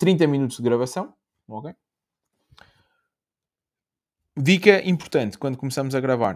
30 minutos de gravação. Okay? Dica importante quando começamos a gravar.